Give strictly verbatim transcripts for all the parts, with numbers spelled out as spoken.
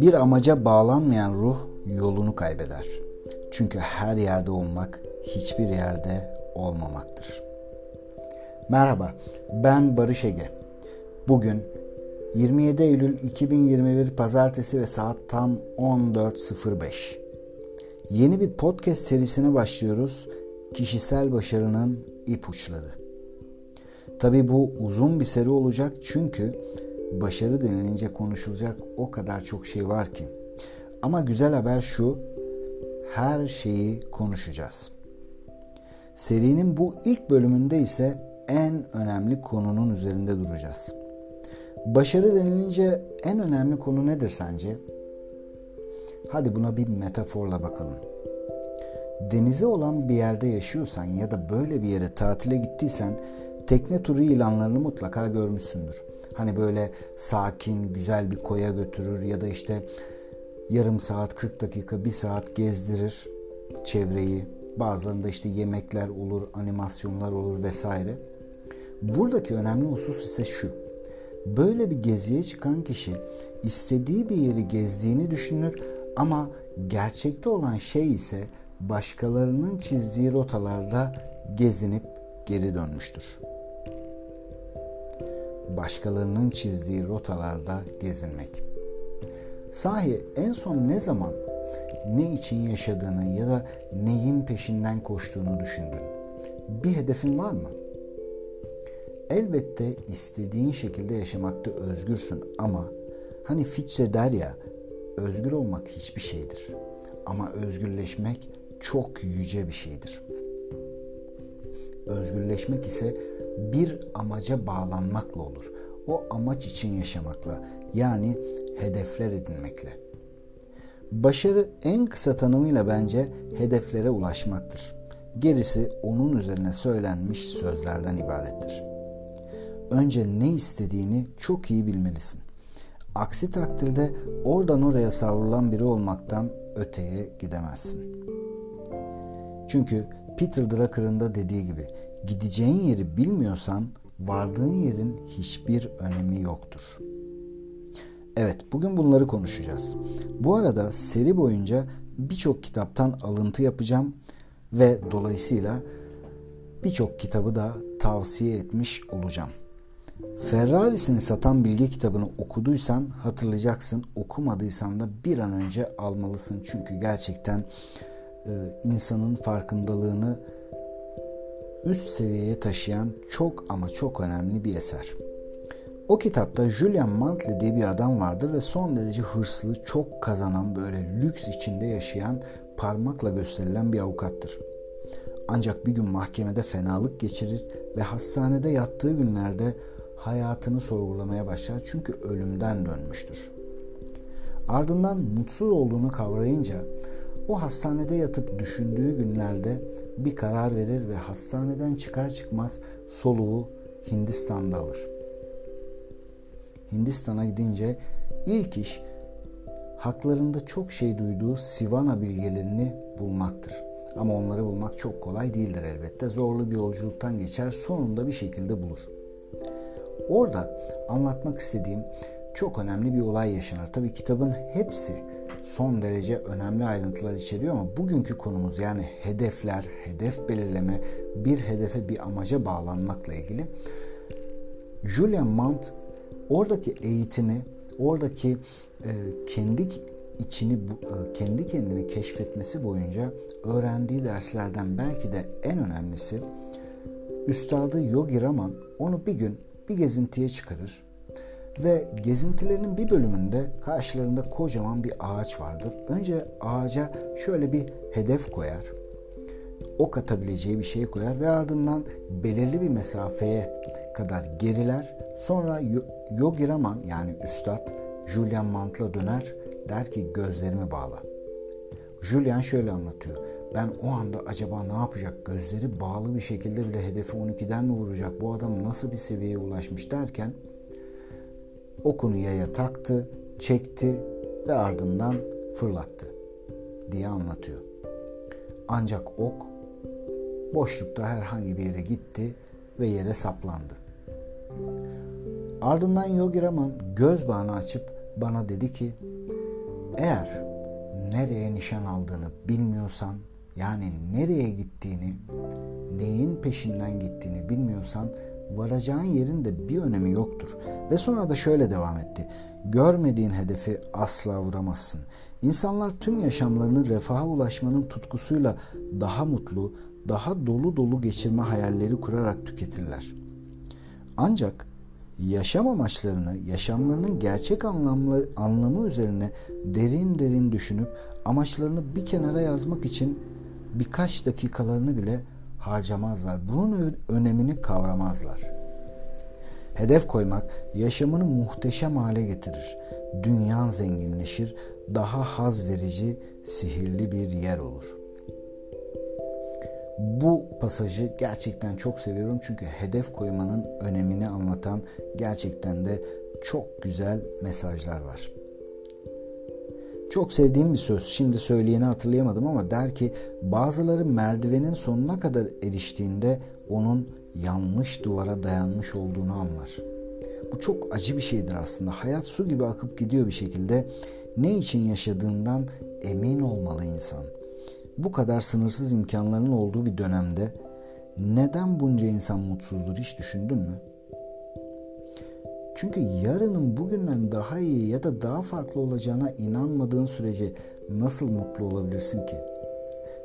Bir amaca bağlanmayan ruh yolunu kaybeder. Çünkü her yerde olmak hiçbir yerde olmamaktır. Merhaba, ben Barış Ege. Bugün yirmi yedi Eylül iki bin yirmi bir Pazartesi ve saat tam on dört sıfır beş. Yeni bir podcast serisine başlıyoruz. Kişisel Başarının İpuçları. Tabii bu uzun bir seri olacak çünkü başarı denilince konuşulacak o kadar çok şey var ki. Ama güzel haber şu, her şeyi konuşacağız. Serinin bu ilk bölümünde ise en önemli konunun üzerinde duracağız. Başarı denilince en önemli konu nedir sence? Hadi buna bir metaforla bakalım. Denize olan bir yerde yaşıyorsan ya da böyle bir yere tatile gittiysen tekne turu ilanlarını mutlaka görmüşsündür. Hani böyle sakin, güzel bir koya götürür ya da işte yarım saat, kırk dakika, bir saat gezdirir çevreyi. Bazılarında işte yemekler olur, animasyonlar olur vesaire. Buradaki önemli husus ise şu. Böyle bir geziye çıkan kişi istediği bir yeri gezdiğini düşünür ama gerçekte olan şey ise başkalarının çizdiği rotalarda gezinip geri dönmüştür. Başkalarının çizdiği rotalarda gezinmek. Sahi en son ne zaman ne için yaşadığını ya da neyin peşinden koştuğunu düşündün? Bir hedefin var mı? Elbette istediğin şekilde yaşamakta özgürsün ama hani Fichte der ya, özgür olmak hiçbir şeydir ama özgürleşmek çok yüce bir şeydir. Özgürleşmek ise bir amaca bağlanmakla olur. O amaç için yaşamakla, yani hedefler edinmekle. Başarı en kısa tanımıyla bence hedeflere ulaşmaktır. Gerisi onun üzerine söylenmiş sözlerden ibarettir. Önce ne istediğini çok iyi bilmelisin. Aksi takdirde oradan oraya savrulan biri olmaktan öteye gidemezsin. Çünkü Peter Drucker'ın da dediği gibi, gideceğin yeri bilmiyorsan vardığın yerin hiçbir önemi yoktur. Evet, bugün bunları konuşacağız. Bu arada seri boyunca birçok kitaptan alıntı yapacağım ve dolayısıyla birçok kitabı da tavsiye etmiş olacağım. Ferrarisini Satan Bilge kitabını okuduysan hatırlayacaksın, okumadıysan da bir an önce almalısın çünkü gerçekten insanın farkındalığını üst seviyeye taşıyan çok ama çok önemli bir eser. O kitapta Julian Mantle diye bir adam vardır ve son derece hırslı, çok kazanan, böyle lüks içinde yaşayan, parmakla gösterilen bir avukattır. Ancak bir gün mahkemede fenalık geçirir ve hastanede yattığı günlerde hayatını sorgulamaya başlar çünkü ölümden dönmüştür. Ardından mutsuz olduğunu kavrayınca o hastanede yatıp düşündüğü günlerde bir karar verir ve hastaneden çıkar çıkmaz soluğu Hindistan'da alır. Hindistan'a gidince ilk iş haklarında çok şey duyduğu Sivana bilgelerini bulmaktır. Ama onları bulmak çok kolay değildir elbette. Zorlu bir yolculuktan geçer, sonunda bir şekilde bulur. Orada anlatmak istediğim çok önemli bir olay yaşanır. Tabii kitabın hepsi son derece önemli ayrıntılar içeriyor ama bugünkü konumuz yani hedefler, hedef belirleme, bir hedefe, bir amaca bağlanmakla ilgili. Julian Mantle oradaki eğitimi, oradaki e, kendi içini, e, kendi kendini keşfetmesi boyunca öğrendiği derslerden belki de en önemlisi, üstadı Yogi Raman onu bir gün bir gezintiye çıkarır. Ve gezintilerinin bir bölümünde karşılarında kocaman bir ağaç vardır. Önce ağaca şöyle bir hedef koyar. Ok atabileceği bir şey koyar ve ardından belirli bir mesafeye kadar geriler. Sonra Yogi Raman yani üstad Julian Mantle'a döner. Der ki gözlerimi bağla. Julian şöyle anlatıyor. Ben o anda acaba ne yapacak? Gözleri bağlı bir şekilde bile hedefi on ikiden mi vuracak? Bu adam nasıl bir seviyeye ulaşmış derken okunu yaya taktı, çekti ve ardından fırlattı diye anlatıyor. Ancak ok boşlukta herhangi bir yere gitti ve yere saplandı. Ardından Yogi Raman göz bağını açıp bana dedi ki, eğer nereye nişan aldığını bilmiyorsan, yani nereye gittiğini, neyin peşinden gittiğini bilmiyorsan varacağın yerin de bir önemi yoktur. Ve sonra da şöyle devam etti. Görmediğin hedefi asla vuramazsın. İnsanlar tüm yaşamlarını refaha ulaşmanın tutkusuyla daha mutlu, daha dolu dolu geçirme hayalleri kurarak tüketirler. Ancak yaşam amaçlarını, yaşamlarının gerçek anlamları, anlamı üzerine derin derin düşünüp amaçlarını bir kenara yazmak için birkaç dakikalarını bile harcamazlar. Bunun önemini kavramazlar. Hedef koymak yaşamını muhteşem hale getirir. Dünyan zenginleşir, daha haz verici, sihirli bir yer olur. Bu pasajı gerçekten çok seviyorum çünkü hedef koymanın önemini anlatan gerçekten de çok güzel mesajlar var. Çok sevdiğim bir söz, şimdi söyleyeni hatırlayamadım ama der ki, bazıları merdivenin sonuna kadar eriştiğinde onun yanlış duvara dayanmış olduğunu anlar. Bu çok acı bir şeydir aslında. Hayat su gibi akıp gidiyor bir şekilde. Ne için yaşadığından emin olmalı insan. Bu kadar sınırsız imkanların olduğu bir dönemde neden bunca insan mutsuzdur hiç düşündün mü? Çünkü yarının bugünden daha iyi ya da daha farklı olacağına inanmadığın sürece nasıl mutlu olabilirsin ki?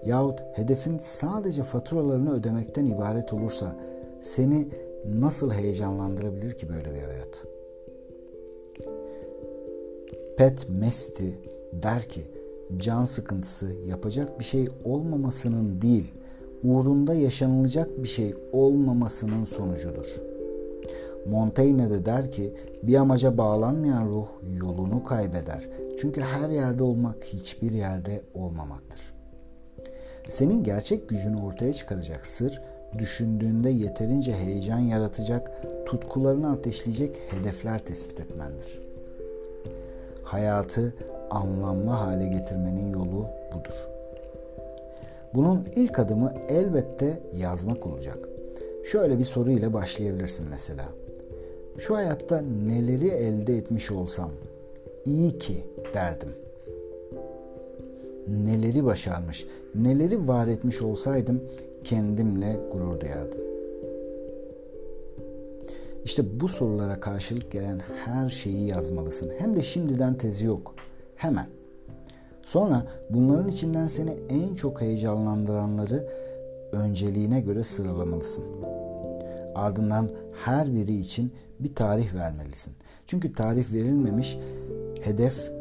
Yahut hedefin sadece faturalarını ödemekten ibaret olursa seni nasıl heyecanlandırabilir ki böyle bir hayat? Pat Mesti der ki, can sıkıntısı yapacak bir şey olmamasının değil, uğrunda yaşanılacak bir şey olmamasının sonucudur. Montaigne de der ki, bir amaca bağlanmayan ruh yolunu kaybeder. Çünkü her yerde olmak hiçbir yerde olmamaktır. Senin gerçek gücünü ortaya çıkaracak sır, düşündüğünde yeterince heyecan yaratacak, tutkularını ateşleyecek hedefler tespit etmendir. Hayatı anlamlı hale getirmenin yolu budur. Bunun ilk adımı elbette yazmak olacak. Şöyle bir soru ile başlayabilirsin mesela. Şu hayatta neleri elde etmiş olsam iyi ki derdim. Neleri başarmış, neleri var etmiş olsaydım kendimle gurur duyardım. İşte bu sorulara karşılık gelen her şeyi yazmalısın. Hem de şimdiden tezi yok. Hemen. Sonra bunların içinden seni en çok heyecanlandıranları önceliğine göre sıralamalısın. Ardından her biri için bir tarih vermelisin. Çünkü tarih verilmemiş hedef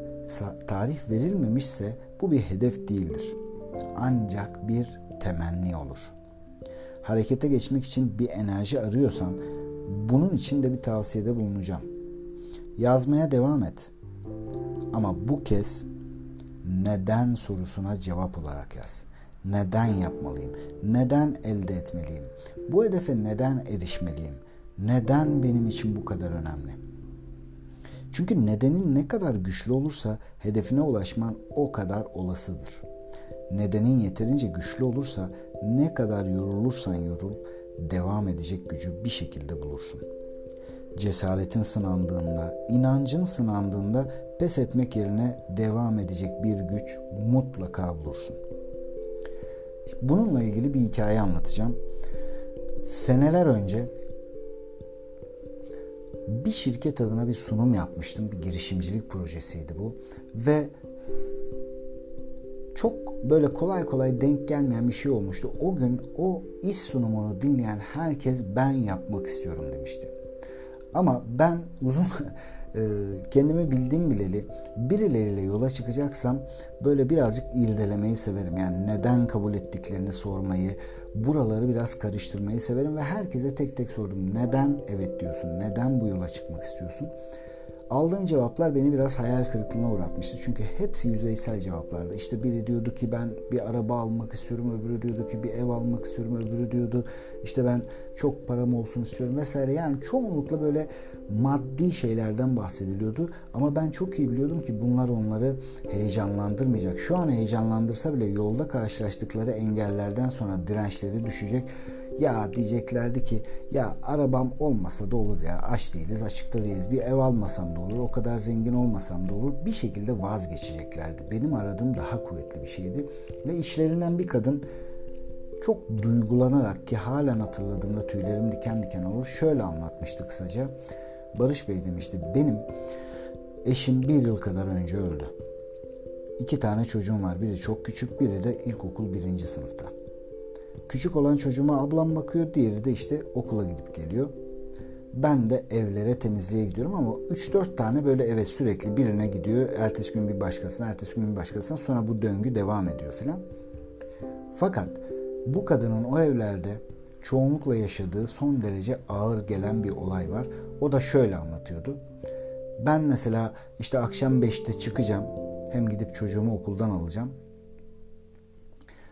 tarih verilmemişse bu bir hedef değildir. Ancak bir temenni olur. Harekete geçmek için bir enerji arıyorsan bunun için de bir tavsiyede bulunacağım. Yazmaya devam et. Ama bu kez neden sorusuna cevap olarak yaz. Neden yapmalıyım? Neden elde etmeliyim? Bu hedefe neden erişmeliyim? Neden benim için bu kadar önemli? Çünkü nedenin ne kadar güçlü olursa hedefine ulaşman o kadar olasıdır. Nedenin yeterince güçlü olursa ne kadar yorulursan yorul, devam edecek gücü bir şekilde bulursun. Cesaretin sınandığında, inancın sınandığında pes etmek yerine devam edecek bir güç mutlaka bulursun. Bununla ilgili bir hikaye anlatacağım. Seneler önce bir şirket adına bir sunum yapmıştım. Bir girişimcilik projesiydi bu. Ve çok böyle kolay kolay denk gelmeyen bir şey olmuştu. O gün o iş sunumunu dinleyen herkes ben yapmak istiyorum demişti. Ama ben uzun kendimi bildiğim bileli birileriyle yola çıkacaksam böyle birazcık irdelemeyi severim. Yani neden kabul ettiklerini sormayı, buraları biraz karıştırmayı severim ve herkese tek tek sordum. Neden evet diyorsun? Neden bu yola çıkmak istiyorsun? Aldığım cevaplar beni biraz hayal kırıklığına uğratmıştı. Çünkü hepsi yüzeysel cevaplardı. İşte biri diyordu ki ben bir araba almak istiyorum, öbürü diyordu ki bir ev almak istiyorum, öbürü diyordu işte ben çok param olsun istiyorum vesaire. Yani çoğunlukla böyle maddi şeylerden bahsediliyordu. Ama ben çok iyi biliyordum ki bunlar onları heyecanlandırmayacak. Şu an heyecanlandırsa bile yolda karşılaştıkları engellerden sonra dirençleri düşecek. ya diyeceklerdi ki ya arabam olmasa da olur ya, aç değiliz, açıkta değiliz, bir ev almasam da olur, o kadar zengin olmasam da olur, bir şekilde vazgeçeceklerdi. Benim aradığım daha kuvvetli bir şeydi ve işlerinden bir kadın çok duygulanarak, ki halen hatırladığımda tüylerim diken diken olur, şöyle anlatmıştı kısaca. Barış Bey demişti, benim eşim bir yıl kadar önce öldü. İki tane çocuğum var. Biri çok küçük, biri de ilkokul birinci sınıfta. Küçük olan çocuğuma ablam bakıyor, diğeri de işte okula gidip geliyor. Ben de evlere temizliğe gidiyorum ama üç dört tane böyle eve sürekli birine gidiyor. Ertesi gün bir başkasına, ertesi gün bir başkasına, sonra bu döngü devam ediyor filan. Fakat bu kadının o evlerde çoğunlukla yaşadığı son derece ağır gelen bir olay var. O da şöyle anlatıyordu. Ben mesela işte akşam beşte çıkacağım. Hem gidip çocuğumu okuldan alacağım,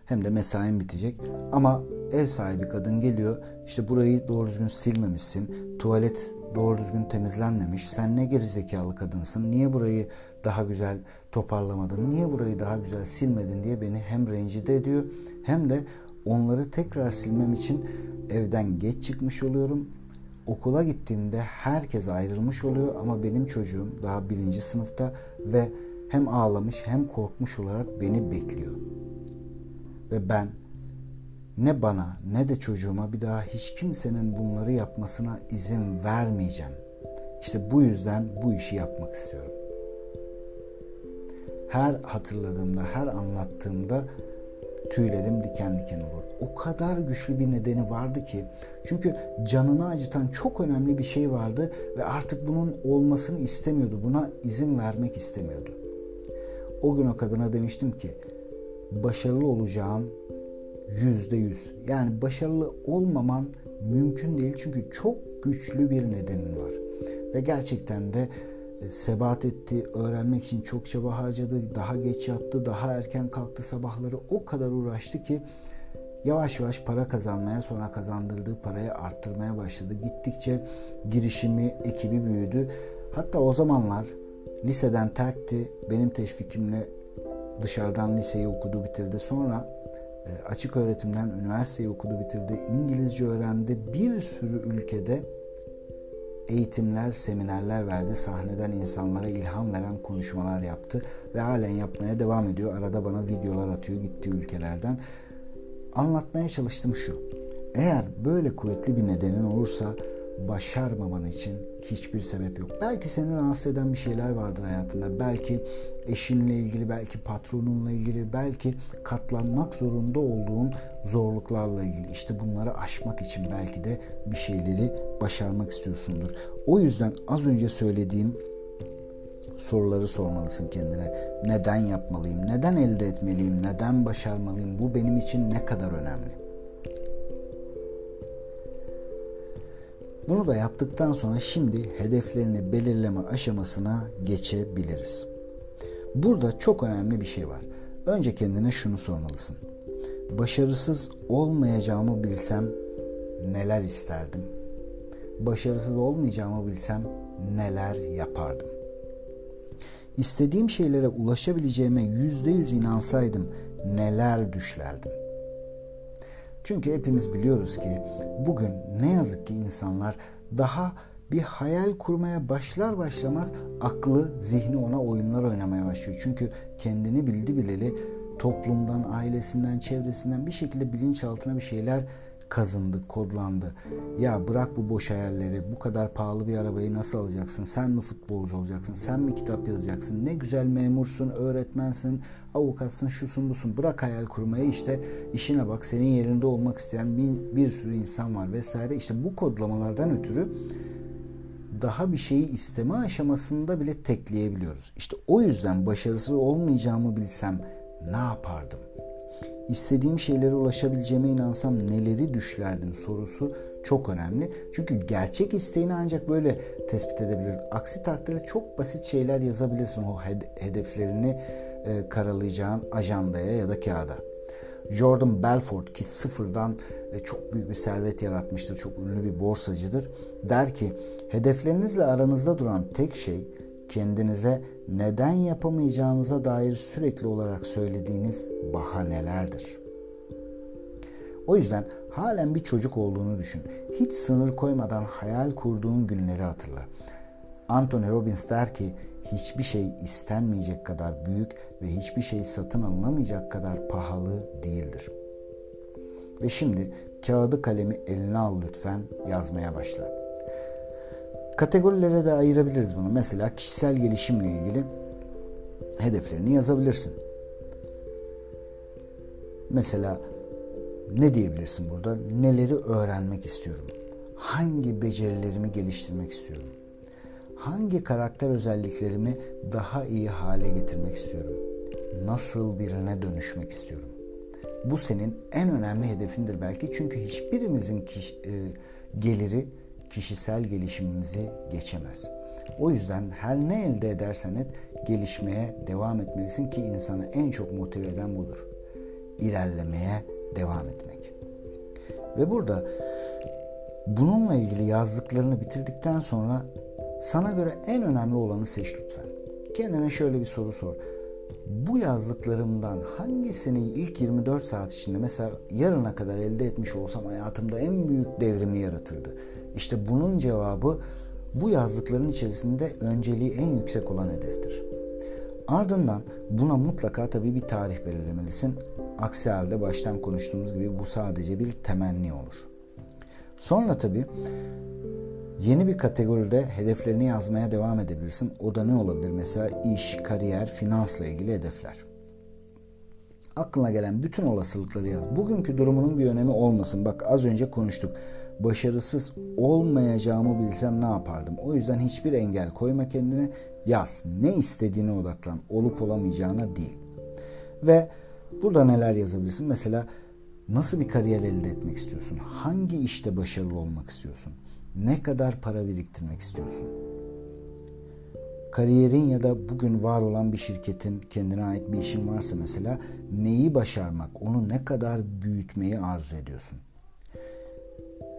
hem de mesaim bitecek. Ama ev sahibi kadın geliyor, işte burayı doğru düzgün silmemişsin, tuvalet doğru düzgün temizlenmemiş, sen ne gerizekalı kadınsın, niye burayı daha güzel toparlamadın, niye burayı daha güzel silmedin diye beni hem rencide ediyor, hem de onları tekrar silmem için evden geç çıkmış oluyorum. Okula gittiğimde herkes ayrılmış oluyor ama benim çocuğum daha birinci sınıfta ve hem ağlamış hem korkmuş olarak beni bekliyor. Ve ben ne bana ne de çocuğuma bir daha hiç kimsenin bunları yapmasına izin vermeyeceğim. İşte bu yüzden bu işi yapmak istiyorum. Her hatırladığımda, her anlattığımda tüylerim diken diken olur. O kadar güçlü bir nedeni vardı ki, çünkü canını acıtan çok önemli bir şey vardı ve artık bunun olmasını istemiyordu. Buna izin vermek istemiyordu. O gün o kadına demiştim ki başarılı olacağın yüzde yüz. Yani başarılı olmaman mümkün değil çünkü çok güçlü bir nedenin var. Ve gerçekten de sebat etti, öğrenmek için çok çaba harcadı, daha geç yattı, daha erken kalktı sabahları, o kadar uğraştı ki yavaş yavaş para kazanmaya, sonra kazandırdığı parayı arttırmaya başladı. Gittikçe girişimi, ekibi büyüdü. Hatta o zamanlar liseden terkti. Benim teşvikimle dışarıdan liseyi okudu, bitirdi. Sonra açık öğretimden üniversiteyi okudu, bitirdi. İngilizce öğrendi. Bir sürü ülkede eğitimler, seminerler verdi. Sahneden insanlara ilham veren konuşmalar yaptı. Ve halen yapmaya devam ediyor. Arada bana videolar atıyor gittiği ülkelerden. Anlatmaya çalıştım şu. Eğer böyle kuvvetli bir nedenin olursa başarmaman için hiçbir sebep yok. Belki seni rahatsız eden bir şeyler vardır hayatında. Belki eşinle ilgili, belki patronunla ilgili, belki katlanmak zorunda olduğun zorluklarla ilgili. İşte bunları aşmak için belki de bir şeyleri başarmak istiyorsundur. O yüzden az önce söylediğim soruları sormalısın kendine. Neden yapmalıyım? Neden elde etmeliyim? Neden başarmalıyım? Bu benim için ne kadar önemli? Bunu da yaptıktan sonra şimdi hedeflerini belirleme aşamasına geçebiliriz. Burada çok önemli bir şey var. Önce kendine şunu sormalısın. Başarısız olmayacağımı bilsem neler isterdim? Başarısız olmayacağımı bilsem neler yapardım? İstediğim şeylere ulaşabileceğime yüzde yüz inansaydım neler düşlerdim? Çünkü hepimiz biliyoruz ki bugün ne yazık ki insanlar daha bir hayal kurmaya başlar başlamaz aklı, zihni ona oyunlar oynamaya başlıyor. Çünkü kendini bildi bileli toplumdan, ailesinden, çevresinden bir şekilde bilinçaltına bir şeyler kazındı, kodlandı. Ya bırak bu boş hayalleri, bu kadar pahalı bir arabayı nasıl alacaksın, sen mi futbolcu olacaksın, sen mi kitap yazacaksın, ne güzel memursun, öğretmensin, avukatsın, şusun busun, bırak hayal kurmayı, işte işine bak, senin yerinde olmak isteyen bir, bir sürü insan var vesaire. İşte bu kodlamalardan ötürü daha bir şeyi isteme aşamasında bile tekleyebiliyoruz. İşte o yüzden başarısız olmayacağımı bilsem ne yapardım? İstediğim şeylere ulaşabileceğime inansam neleri düşlerdim sorusu çok önemli. Çünkü gerçek isteğini ancak böyle tespit edebiliriz. Aksi takdirde çok basit şeyler yazabilirsin o hedeflerini e, karalayacağın ajandaya ya da kağıda. Jordan Belfort, ki sıfırdan e, çok büyük bir servet yaratmıştır, çok ünlü bir borsacıdır, der ki hedeflerinizle aranızda duran tek şey kendinize neden yapamayacağınıza dair sürekli olarak söylediğiniz bahanelerdir. O yüzden Halen bir çocuk olduğunu düşün. Hiç sınır koymadan hayal kurduğun günleri hatırla. Anthony Robbins der ki, hiçbir şey istenmeyecek kadar büyük ve hiçbir şey satın alınamayacak kadar pahalı değildir. Ve şimdi kağıdı kalemi eline al lütfen, yazmaya başla. Kategorilere de ayırabiliriz bunu. Mesela kişisel gelişimle ilgili hedeflerini yazabilirsin. Mesela ne diyebilirsin burada? Neleri öğrenmek istiyorum? Hangi becerilerimi geliştirmek istiyorum? Hangi karakter özelliklerimi daha iyi hale getirmek istiyorum? Nasıl birine dönüşmek istiyorum? Bu senin en önemli hedefindir belki. Çünkü hiçbirimizin kiş- e, geliri kişisel gelişimimizi geçemez. O yüzden her ne elde edersen et, gelişmeye devam etmelisin ki insanı en çok motive eden budur. İlerlemeye devam etmek. Ve burada bununla ilgili yazdıklarını bitirdikten sonra sana göre en önemli olanı seç lütfen. Kendine şöyle bir soru sor. Bu yazdıklarımdan hangisini ilk yirmi dört saat içinde, mesela yarına kadar elde etmiş olsam hayatımda en büyük devrimi yaratırdı. İşte bunun cevabı bu yazdıkların içerisinde önceliği en yüksek olan hedeftir. Ardından buna mutlaka tabii bir tarih belirlemelisin. Aksi halde baştan konuştuğumuz gibi bu sadece bir temenni olur. Sonra tabii yeni bir kategoride hedeflerini yazmaya devam edebilirsin. O da ne olabilir? Mesela iş, kariyer, finansla ilgili hedefler. Aklına gelen bütün olasılıkları yaz. Bugünkü durumunun bir önemi olmasın. Bak az önce konuştuk. Başarısız olmayacağımı bilsem ne yapardım? O yüzden hiçbir engel koyma kendine. Yaz. Ne istediğine odaklan. Olup olamayacağına değil. Ve burada neler yazabilirsin? Mesela nasıl bir kariyer elde etmek istiyorsun? Hangi işte başarılı olmak istiyorsun? Ne kadar para biriktirmek istiyorsun? Kariyerin ya da bugün var olan bir şirketin, kendine ait bir işin varsa mesela neyi başarmak, onu ne kadar büyütmeyi arzu ediyorsun?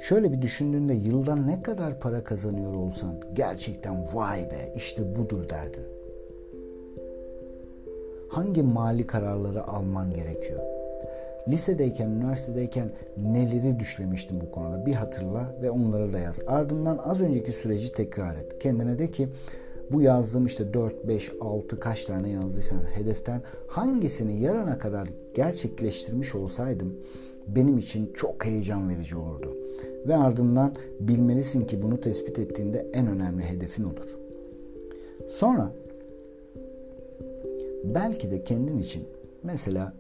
Şöyle bir düşündüğünde yılda ne kadar para kazanıyor olsan gerçekten vay be işte budur derdin. Hangi mali kararları alman gerekiyor? Lisedeyken, üniversitedeyken neleri düşlemiştim bu konuda? Bir hatırla ve onları da yaz. Ardından az önceki süreci tekrar et. Kendine de ki bu yazdığım işte dört, beş, altı kaç tane yazdıysan hedeften hangisini yarına kadar gerçekleştirmiş olsaydım benim için çok heyecan verici olurdu. Ve ardından bilmelisin ki bunu tespit ettiğinde en önemli hedefin odur. Sonra belki de kendin için mesela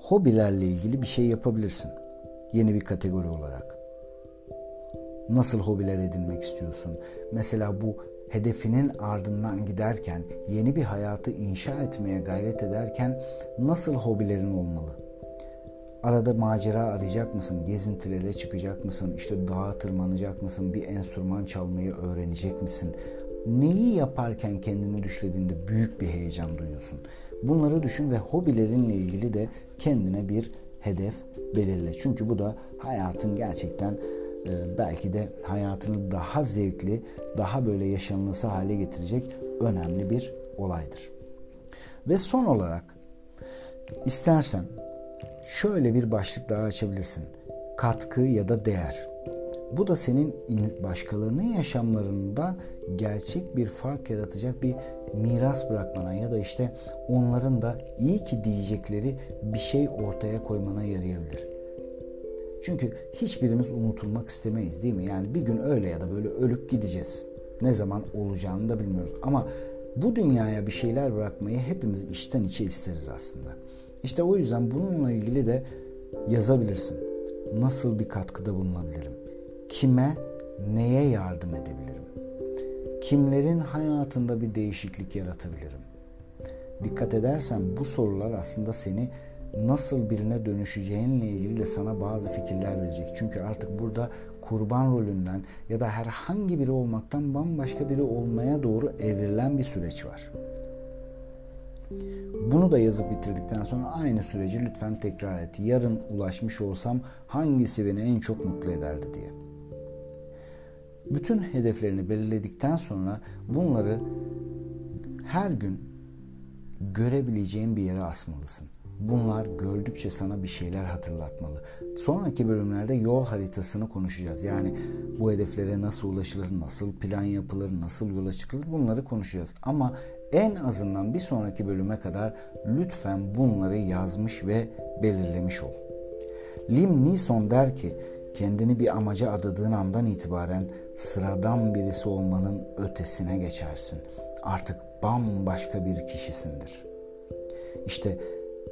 hobilerle ilgili bir şey yapabilirsin. Yeni bir kategori olarak. Nasıl hobiler edinmek istiyorsun? Mesela bu hedefinin ardından giderken, yeni bir hayatı inşa etmeye gayret ederken nasıl hobilerin olmalı? Arada macera arayacak mısın? Gezintilere çıkacak mısın? İşte dağa tırmanacak mısın? Bir enstrüman çalmayı öğrenecek misin? Neyi yaparken kendini düşlediğinde büyük bir heyecan duyuyorsun? Bunları düşün ve hobilerinle ilgili de kendine bir hedef belirle. Çünkü bu da hayatın gerçekten e, belki de hayatını daha zevkli, daha böyle yaşanılması hale getirecek önemli bir olaydır. Ve son olarak istersen şöyle bir başlık daha açabilirsin. Katkı ya da değer. Bu da senin başkalarının yaşamlarında gerçek bir fark yaratacak bir miras bırakmana ya da işte onların da iyi ki diyecekleri bir şey ortaya koymana yarayabilir. Çünkü hiçbirimiz unutulmak istemeyiz değil mi? Yani bir gün öyle ya da böyle ölüp gideceğiz. Ne zaman olacağını da bilmiyoruz. Ama bu dünyaya bir şeyler bırakmayı hepimiz içten içe isteriz aslında. İşte o yüzden bununla ilgili de yazabilirsin. Nasıl bir katkıda bulunabilirim? Kime, neye yardım edebilirim? Kimlerin hayatında bir değişiklik yaratabilirim? Dikkat edersen bu sorular aslında seni nasıl birine dönüşeceğinle ilgili de sana bazı fikirler verecek. Çünkü artık burada kurban rolünden ya da herhangi biri olmaktan bambaşka biri olmaya doğru evrilen bir süreç var. Bunu da yazıp bitirdikten sonra aynı süreci lütfen tekrar et. Yarın ulaşmış olsam hangisi beni en çok mutlu ederdi diye. Bütün hedeflerini belirledikten sonra bunları her gün görebileceğin bir yere asmalısın. Bunlar gördükçe sana bir şeyler hatırlatmalı. Sonraki bölümlerde yol haritasını konuşacağız. Yani bu hedeflere nasıl ulaşılır, nasıl plan yapılır, nasıl yola çıkılır, bunları konuşacağız. Ama en azından bir sonraki bölüme kadar lütfen bunları yazmış ve belirlemiş ol. Lim Neeson der ki, kendini bir amaca adadığın andan itibaren sıradan birisi olmanın ötesine geçersin. Artık bambaşka bir kişisindir. İşte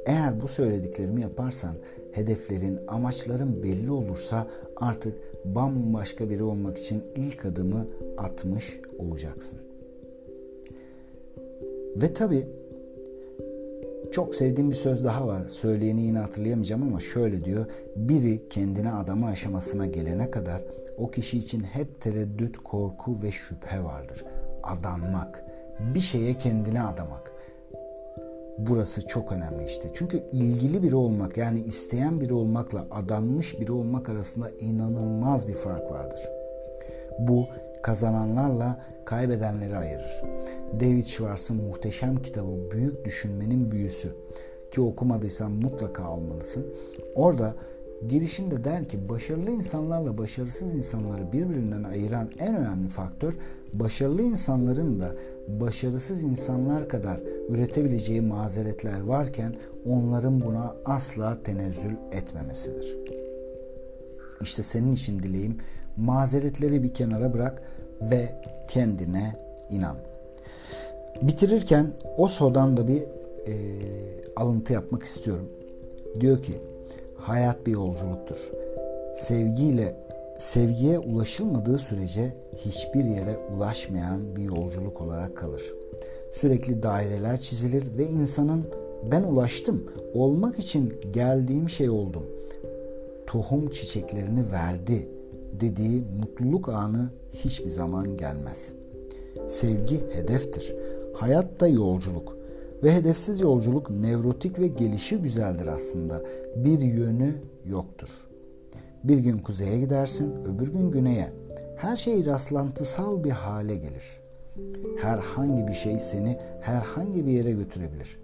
eğer bu söylediklerimi yaparsan, hedeflerin, amaçların belli olursa artık bambaşka biri olmak için ilk adımı atmış olacaksın. Ve tabii çok sevdiğim bir söz daha var. Söyleyeni yine hatırlayamayacağım ama şöyle diyor. Biri kendine adama aşamasına gelene kadar o kişi için hep tereddüt, korku ve şüphe vardır. Adanmak, bir şeye kendine adamak. Burası çok önemli işte. Çünkü ilgili biri olmak, yani isteyen biri olmakla adanmış biri olmak arasında inanılmaz bir fark vardır. Bu kazananlarla kaybedenleri ayırır. David Schwartz'ın muhteşem kitabı Büyük Düşünmenin Büyüsü, ki okumadıysan mutlaka almalısın. Orada girişinde der ki, başarılı insanlarla başarısız insanları birbirinden ayıran en önemli faktör, başarılı insanların da başarısız insanlar kadar üretebileceği mazeretler varken onların buna asla tenezzül etmemesidir. İşte senin için dileğim, mazeretleri bir kenara bırak ve kendine inan. Bitirirken Osho'dan da bir e, alıntı yapmak istiyorum. Diyor ki, hayat bir yolculuktur. Sevgiyle, sevgiye ulaşılmadığı sürece hiçbir yere ulaşmayan bir yolculuk olarak kalır. Sürekli daireler çizilir ve insanın ben ulaştım, olmak için geldiğim şey oldum, tohum çiçeklerini verdi dediği mutluluk anı hiçbir zaman gelmez. Sevgi hedeftir. Hayat da yolculuk. Ve hedefsiz yolculuk nevrotik ve gelişi güzeldir aslında. Bir yönü yoktur. Bir gün kuzeye gidersin, öbür gün güneye. Her şey rastlantısal bir hale gelir. Herhangi bir şey seni herhangi bir yere götürebilir.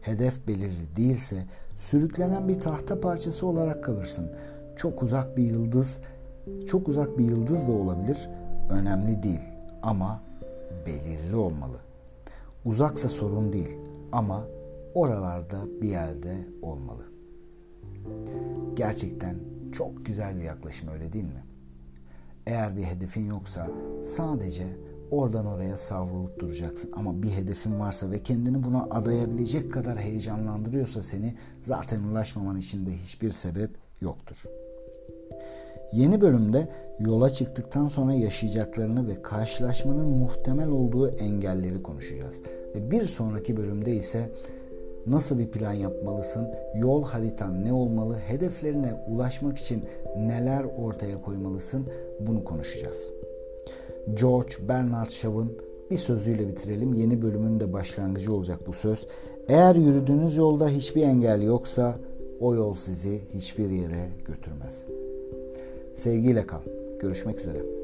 Hedef belirli değilse sürüklenen bir tahta parçası olarak kalırsın. Çok uzak bir yıldız, çok uzak bir yıldız da olabilir, önemli değil ama belirli olmalı. Uzaksa sorun değil ama oralarda bir yerde olmalı. Gerçekten çok güzel bir yaklaşım, öyle değil mi? Eğer bir hedefin yoksa sadece oradan oraya savrulup duracaksın. Ama bir hedefin varsa ve kendini buna adayabilecek kadar heyecanlandırıyorsa seni, zaten ulaşmaman için de hiçbir sebep yoktur. Yeni bölümde yola çıktıktan sonra yaşayacaklarını ve karşılaşmanın muhtemel olduğu engelleri konuşacağız. Ve bir sonraki bölümde ise nasıl bir plan yapmalısın, yol haritan ne olmalı, hedeflerine ulaşmak için neler ortaya koymalısın, bunu konuşacağız. George Bernard Shaw'ın bir sözüyle bitirelim. Yeni bölümün de başlangıcı olacak bu söz. Eğer yürüdüğünüz yolda hiçbir engel yoksa o yol sizi hiçbir yere götürmez. Sevgiyle kal. Görüşmek üzere.